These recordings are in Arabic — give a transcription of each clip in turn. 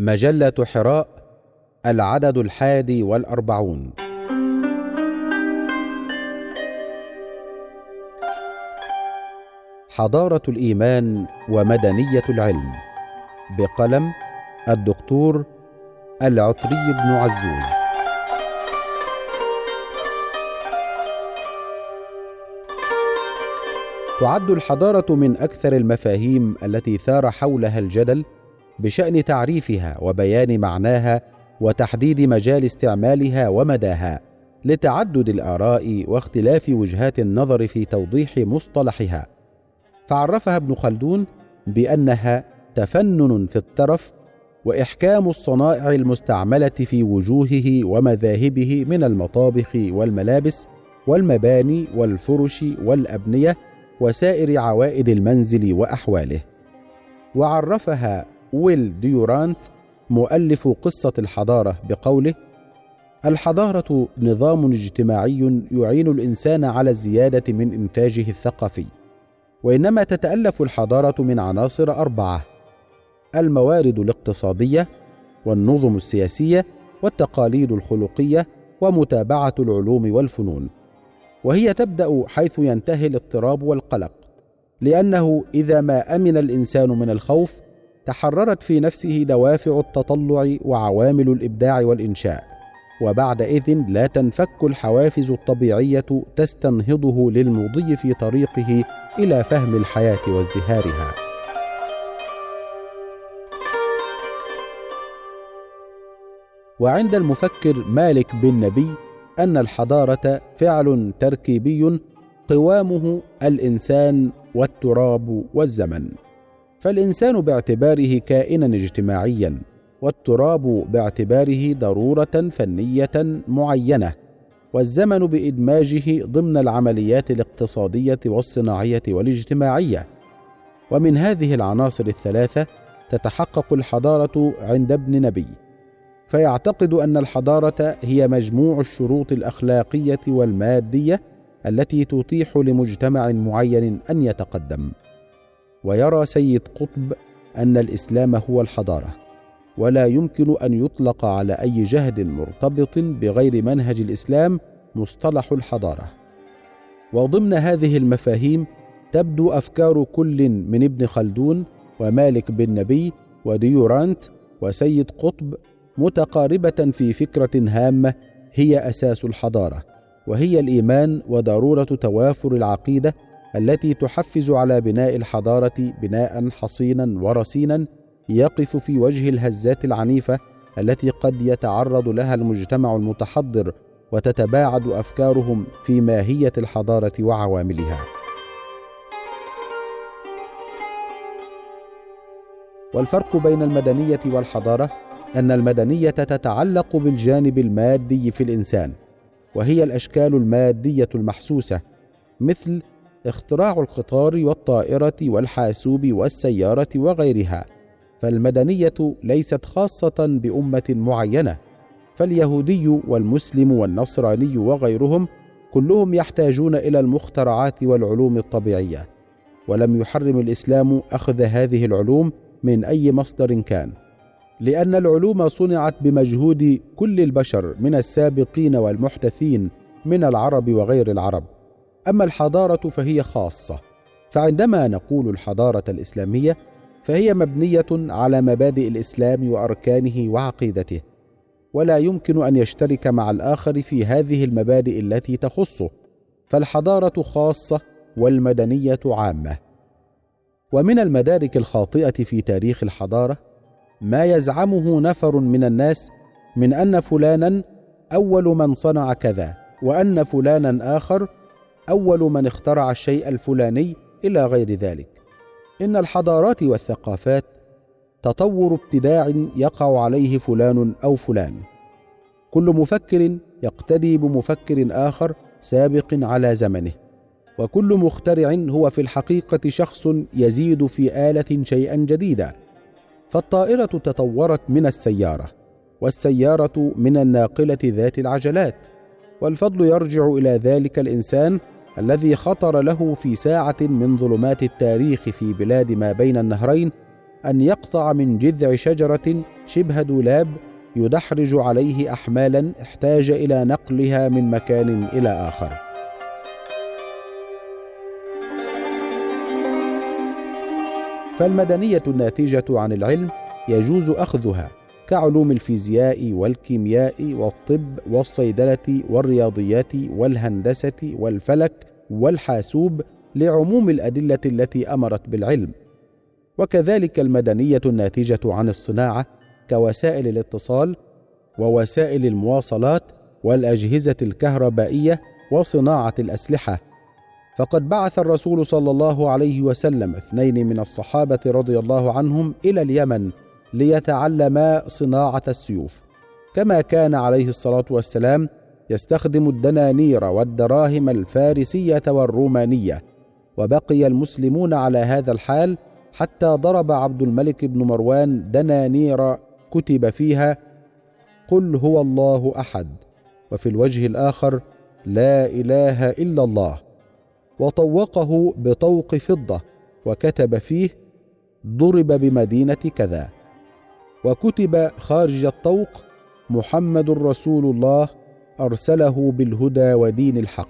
مجلة حراء، العدد 41. حضارة الإيمان ومدنية العلم، بقلم الدكتور العطري بن عزوز. تعد الحضارة من أكثر المفاهيم التي ثار حولها الجدل بشأن تعريفها وبيان معناها وتحديد مجال استعمالها ومداها، لتعدد الآراء واختلاف وجهات النظر في توضيح مصطلحها. فعرفها ابن خلدون بأنها تفنن في الترف وإحكام الصنائع المستعملة في وجوهه ومذاهبه من المطابخ والملابس والمباني والفرش والأبنية وسائر عوائد المنزل وأحواله. وعرفها ويل ديورانت مؤلف قصة الحضارة بقوله: الحضارة نظام اجتماعي يعين الإنسان على الزيادة من إنتاجه الثقافي، وإنما تتألف الحضارة من عناصر 4: الموارد الاقتصادية، والنظم السياسية، والتقاليد الخلقية، ومتابعة العلوم والفنون. وهي تبدأ حيث ينتهي الاضطراب والقلق، لأنه إذا ما أمن الإنسان من الخوف تحررت في نفسه دوافع التطلع وعوامل الإبداع والإنشاء، وبعدئذ لا تنفك الحوافز الطبيعية تستنهضه للمضي في طريقه إلى فهم الحياة وازدهارها. وعند المفكر مالك بن نبي أن الحضارة فعل تركيبي قوامه الإنسان والتراب والزمن، فالإنسان باعتباره كائنا اجتماعيا، والتراب باعتباره ضرورة فنية معينة، والزمن بإدماجه ضمن العمليات الاقتصادية والصناعية والاجتماعية. ومن هذه العناصر 3 تتحقق الحضارة عند ابن نبي، فيعتقد أن الحضارة هي مجموع الشروط الأخلاقية والمادية التي تتيح لمجتمع معين أن يتقدم. ويرى سيد قطب أن الإسلام هو الحضارة، ولا يمكن أن يطلق على أي جهد مرتبط بغير منهج الإسلام مصطلح الحضارة. وضمن هذه المفاهيم تبدو أفكار كل من ابن خلدون ومالك بن نبي وديورانت وسيد قطب متقاربة في فكرة هامة هي أساس الحضارة، وهي الإيمان وضرورة توافر العقيدة التي تحفز على بناء الحضارة بناء حصينا ورصينا يقف في وجه الهزات العنيفة التي قد يتعرض لها المجتمع المتحضر، وتتباعد أفكارهم في ماهية الحضارة وعواملها. والفرق بين المدنية والحضارة أن المدنية تتعلق بالجانب المادي في الإنسان، وهي الأشكال المادية المحسوسة، مثل اختراع القطار والطائرة والحاسوب والسيارة وغيرها. فالمدنية ليست خاصة بأمة معينة، فاليهودي والمسلم والنصراني وغيرهم كلهم يحتاجون إلى المخترعات والعلوم الطبيعية، ولم يحرم الإسلام أخذ هذه العلوم من أي مصدر كان، لأن العلوم صنعت بمجهود كل البشر من السابقين والمحدثين من العرب وغير العرب. أما الحضارة فهي خاصة، فعندما نقول الحضارة الإسلامية فهي مبنية على مبادئ الإسلام وأركانه وعقيدته، ولا يمكن أن يشترك مع الآخر في هذه المبادئ التي تخصه، فالحضارة خاصة والمدنية عامة. ومن المدارك الخاطئة في تاريخ الحضارة ما يزعمه نفر من الناس من أن فلانا أول من صنع كذا، وأن فلانا آخر أول من اخترع الشيء الفلاني، إلى غير ذلك. إن الحضارات والثقافات تطور ابتداع يقع عليه فلان أو فلان، كل مفكر يقتدي بمفكر آخر سابق على زمنه، وكل مخترع هو في الحقيقة شخص يزيد في آلة شيئا جديدا. فالطائرة تطورت من السيارة، والسيارة من الناقلة ذات العجلات، والفضل يرجع إلى ذلك الإنسان الذي خطر له في ساعة من ظلمات التاريخ في بلاد ما بين النهرين أن يقطع من جذع شجرة شبه دولاب يدحرج عليه أحمالا احتاج إلى نقلها من مكان إلى آخر. فالمدنية الناتجة عن العلم يجوز أخذها كعلوم الفيزياء والكيمياء والطب والصيدلة والرياضيات والهندسة والفلك والحاسوب لعموم الأدلة التي أمرت بالعلم، وكذلك المدنية الناتجة عن الصناعة كوسائل الاتصال ووسائل المواصلات والأجهزة الكهربائية وصناعة الأسلحة، فقد بعث الرسول صلى الله عليه وسلم 2 من الصحابة رضي الله عنهم إلى اليمن ليتعلما صناعة السيوف، كما كان عليه الصلاة والسلام يستخدم الدنانير والدراهم الفارسية والرومانية. وبقي المسلمون على هذا الحال حتى ضرب عبد الملك بن مروان دنانير كتب فيها قل هو الله أحد، وفي الوجه الآخر لا إله إلا الله، وطوقه بطوق فضة وكتب فيه ضرب بمدينة كذا، وكتب خارج الطوق محمد رسول الله أرسله بالهدى ودين الحق.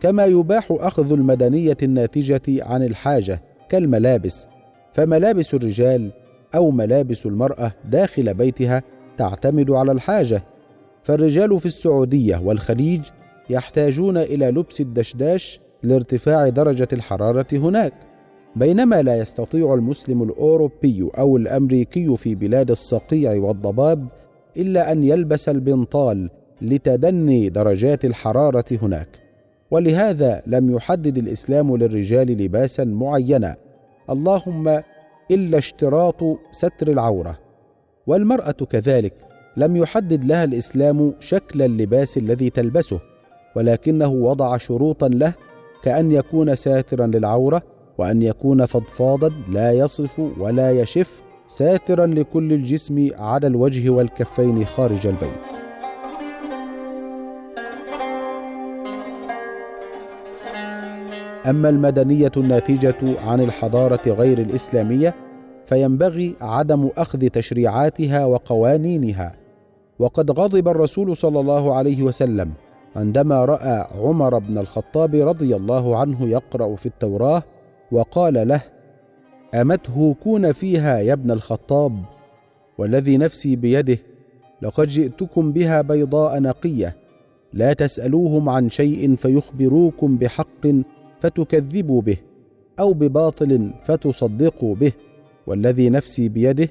كما يباح أخذ المدنية الناتجة عن الحاجة كالملابس، فملابس الرجال أو ملابس المرأة داخل بيتها تعتمد على الحاجة، فالرجال في السعودية والخليج يحتاجون إلى لبس الدشداش لارتفاع درجة الحرارة هناك، بينما لا يستطيع المسلم الأوروبي أو الأمريكي في بلاد الصقيع والضباب إلا أن يلبس البنطال لتدني درجات الحرارة هناك. ولهذا لم يحدد الإسلام للرجال لباسا معينا اللهم إلا اشتراط ستر العورة، والمرأة كذلك لم يحدد لها الإسلام شكل اللباس الذي تلبسه، ولكنه وضع شروطا له كأن يكون ساترا للعورة، وأن يكون فضفاضا لا يصف ولا يشف، ساترا لكل الجسم على الوجه والكفين خارج البيت. أما المدنية الناتجة عن الحضارة غير الإسلامية فينبغي عدم أخذ تشريعاتها وقوانينها، وقد غضب الرسول صلى الله عليه وسلم عندما رأى عمر بن الخطاب رضي الله عنه يقرأ في التوراة وقال له أمتهوكون فيها يا ابن الخطاب، والذي نفسي بيده لقد جئتكم بها بيضاء نقية لا تسألوهم عن شيء فيخبروكم بحق فتكذبوا به أو بباطل فتصدقوا به، والذي نفسي بيده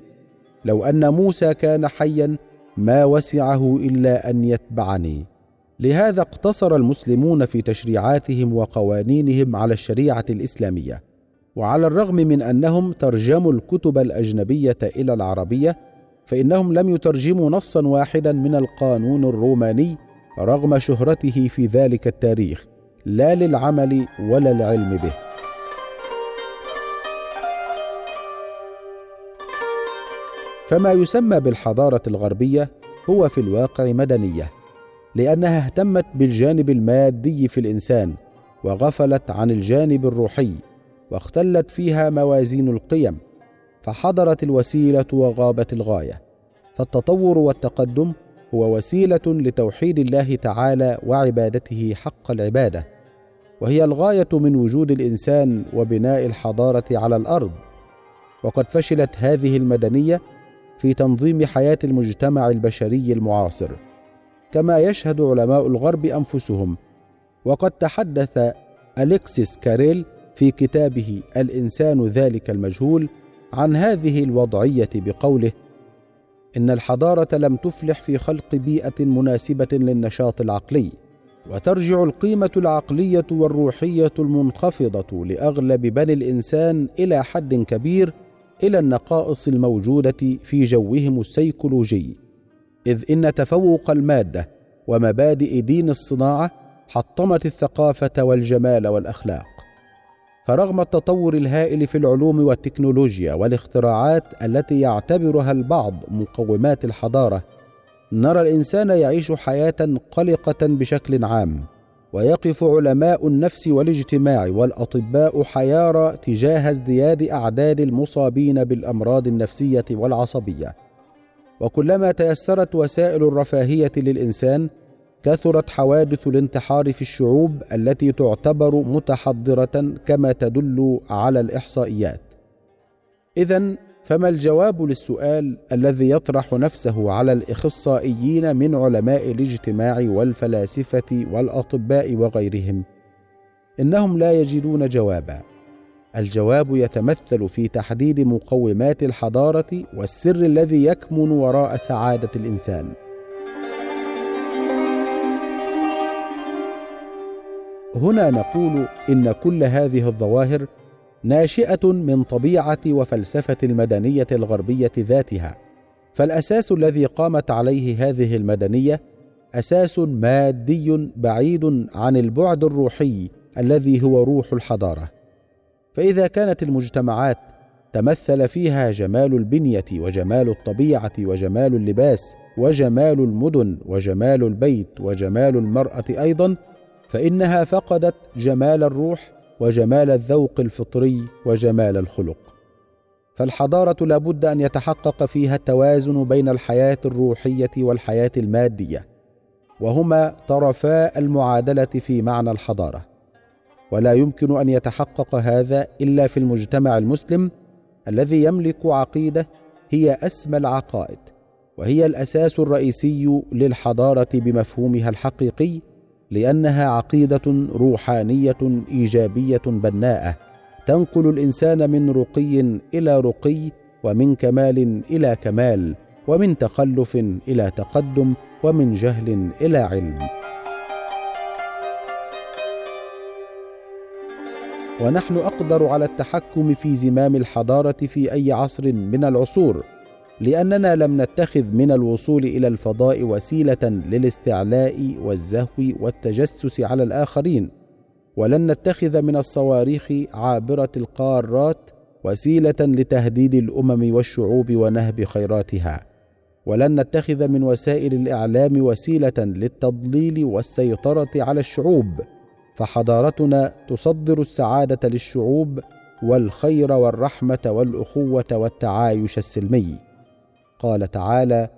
لو أن موسى كان حيا ما وسعه إلا أن يتبعني. لهذا اقتصر المسلمون في تشريعاتهم وقوانينهم على الشريعة الإسلامية، وعلى الرغم من أنهم ترجموا الكتب الأجنبية إلى العربية فإنهم لم يترجموا نصا واحدا من القانون الروماني رغم شهرته في ذلك التاريخ، لا للعمل ولا العلم به. فما يسمى بالحضارة الغربية هو في الواقع مدنية، لأنها اهتمت بالجانب المادي في الإنسان وغفلت عن الجانب الروحي، واختلت فيها موازين القيم، فحضرت الوسيلة وغابت الغاية. فالتطور والتقدم هو وسيلة لتوحيد الله تعالى وعبادته حق العبادة، وهي الغاية من وجود الإنسان وبناء الحضارة على الأرض. وقد فشلت هذه المدنية في تنظيم حياة المجتمع البشري المعاصر كما يشهد علماء الغرب أنفسهم. وقد تحدث أليكسيس كاريل في كتابه الإنسان ذلك المجهول عن هذه الوضعية بقوله إن الحضارة لم تفلح في خلق بيئة مناسبة للنشاط العقلي، وترجع القيمة العقلية والروحية المنخفضة لأغلب بني الإنسان إلى حد كبير إلى النقائص الموجودة في جوهم السيكولوجي، إذ إن تفوق المادة ومبادئ دين الصناعة حطمت الثقافة والجمال والأخلاق. فرغم التطور الهائل في العلوم والتكنولوجيا والاختراعات التي يعتبرها البعض مقومات الحضارة، نرى الإنسان يعيش حياة قلقة بشكل عام، ويقف علماء النفس والاجتماع والأطباء حيارى تجاه ازدياد أعداد المصابين بالأمراض النفسية والعصبية. وكلما تيسرت وسائل الرفاهية للإنسان كثرت حوادث الانتحار في الشعوب التي تعتبر متحضرة كما تدل على الإحصائيات. إذن فما الجواب للسؤال الذي يطرح نفسه على الإخصائيين من علماء الاجتماع والفلاسفة والأطباء وغيرهم؟ إنهم لا يجدون جوابا. الجواب يتمثل في تحديد مقومات الحضارة والسر الذي يكمن وراء سعادة الإنسان. هنا نقول إن كل هذه الظواهر ناشئة من طبيعة وفلسفة المدنية الغربية ذاتها، فالأساس الذي قامت عليه هذه المدنية أساس مادي بعيد عن البعد الروحي الذي هو روح الحضارة. فإذا كانت المجتمعات تمثل فيها جمال البنية وجمال الطبيعة وجمال اللباس وجمال المدن وجمال البيت وجمال المرأة أيضا، فإنها فقدت جمال الروح وجمال الذوق الفطري وجمال الخلق. فالحضارة لابد أن يتحقق فيها التوازن بين الحياة الروحية والحياة المادية، وهما طرفا المعادلة في معنى الحضارة، ولا يمكن أن يتحقق هذا إلا في المجتمع المسلم الذي يملك عقيدة هي أسمى العقائد، وهي الأساس الرئيسي للحضارة بمفهومها الحقيقي، لأنها عقيدة روحانية إيجابية بناءة تنقل الإنسان من رقي إلى رقي، ومن كمال إلى كمال، ومن تخلف إلى تقدم، ومن جهل إلى علم. ونحن أقدر على التحكم في زمام الحضارة في أي عصر من العصور، لأننا لم نتخذ من الوصول إلى الفضاء وسيلة للاستعلاء والزهو والتجسس على الآخرين، ولن نتخذ من الصواريخ عابرة القارات وسيلة لتهديد الأمم والشعوب ونهب خيراتها، ولن نتخذ من وسائل الإعلام وسيلة للتضليل والسيطرة على الشعوب، فحضارتنا تصدر السعادة للشعوب والخير والرحمة والأخوة والتعايش السلمي. قال تعالى: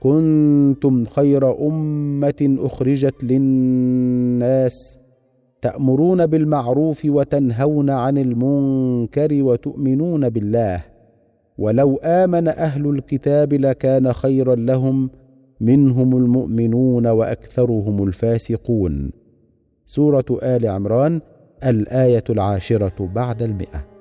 كنتم خير أمة أخرجت للناس تأمرون بالمعروف وتنهون عن المنكر وتؤمنون بالله ولو آمن أهل الكتاب لكان خيرا لهم منهم المؤمنون وأكثرهم الفاسقون. سورة آل عمران الآية 10 بعد 100.